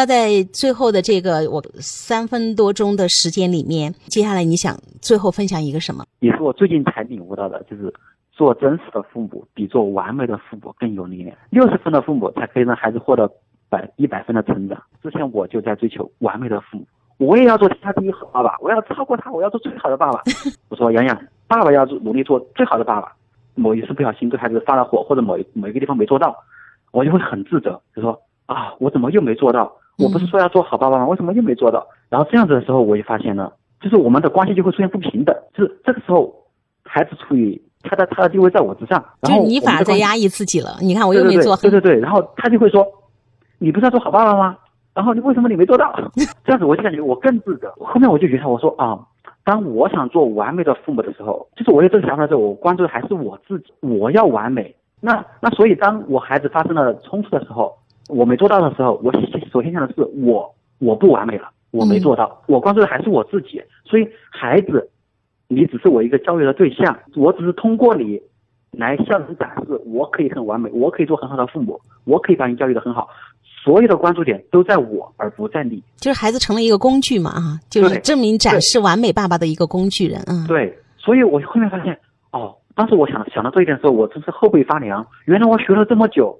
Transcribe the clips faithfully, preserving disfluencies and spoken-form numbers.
那在最后的这个我三分多钟的时间里面，接下来你想最后分享一个什么？也是我最近才领悟到的，就是做真实的父母比做完美的父母更有力量。六十分的父母才可以让孩子获得百一百分的成长。之前我就在追求完美的父母，我也要做天下第一好爸爸，我要超过他，我要做最好的爸爸。我说洋洋，爸爸要努力做最好的爸爸。某一次不小心对孩子发了火，或者某某一个地方没做到，我就会很自责，就说啊，我怎么又没做到？我不是说要做好爸爸吗？为什么又没做到？然后这样子的时候，我就发现呢，就是我们的关系就会出现不平等，就是这个时候，孩子处于他的他的地位在我之上，然后就你反而在压抑自己了。你看我又没做好，对对 对, 对, 对，然后他就会说，你不是要做好爸爸吗？然后你为什么你没做到？这样子我就感觉我更自责。后面我就觉得我说啊。当我想做完美的父母的时候，就是我有这个想法的时候，我关注的还是我自己，我要完美。那那所以，当我孩子发生了冲突的时候，我没做到的时候，我首先想的是我我不完美了，我没做到，我关注的还是我自己。所以孩子，你只是我一个教育的对象，我只是通过你来向人展示我可以很完美，我可以做很好的父母，我可以把你教育的很好。所有的关注点都在我，而不在你。就是孩子成了一个工具嘛，啊，就是证明展示完美爸爸的一个工具人啊。对，所以我后面发现，哦，当时我想想到这一点的时候，我真是后背发凉。原来我学了这么久，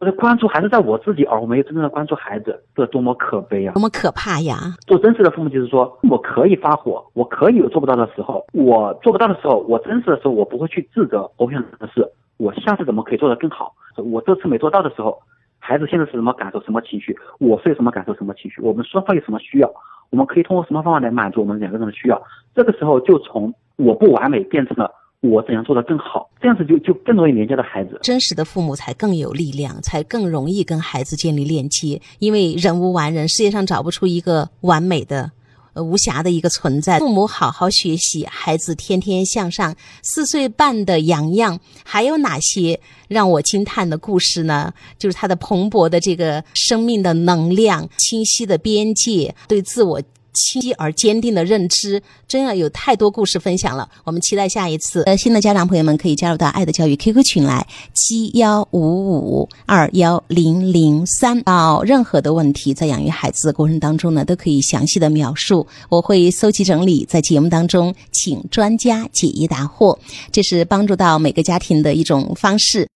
我的关注还是在我自己，而我没有真正的关注孩子，这多么可悲啊！多么可怕呀！做真实的父母就是说，我可以发火，我可以有做不到的时候，我做不到的时候，我真实的时候，我不会去自责。我想的是，我下次怎么可以做得更好？我这次没做到的时候。孩子现在是什么感受，什么情绪，我是有什么感受，什么情绪，我们双方有什么需要，我们可以通过什么方法来满足我们两个人的需要。这个时候就从我不完美变成了我怎样做得更好，这样子就就更容易连接到孩子。真实的父母才更有力量，才更容易跟孩子建立链接，因为人无完人，世界上找不出一个完美的呃，无暇的一个存在。父母好好学习，孩子天天向上。四岁半的洋洋还有哪些让我惊叹的故事呢？就是他的蓬勃的这个生命的能量，清晰的边界，对自我清晰而坚定的认知，真的有太多故事分享了。我们期待下一次。呃，新的家长朋友们可以加入到爱的教育 Q Q 群来七一五五二一零零三，到任何的问题在养育孩子的过程当中呢，都可以详细的描述，我会搜集整理，在节目当中请专家解疑答惑。这是帮助到每个家庭的一种方式。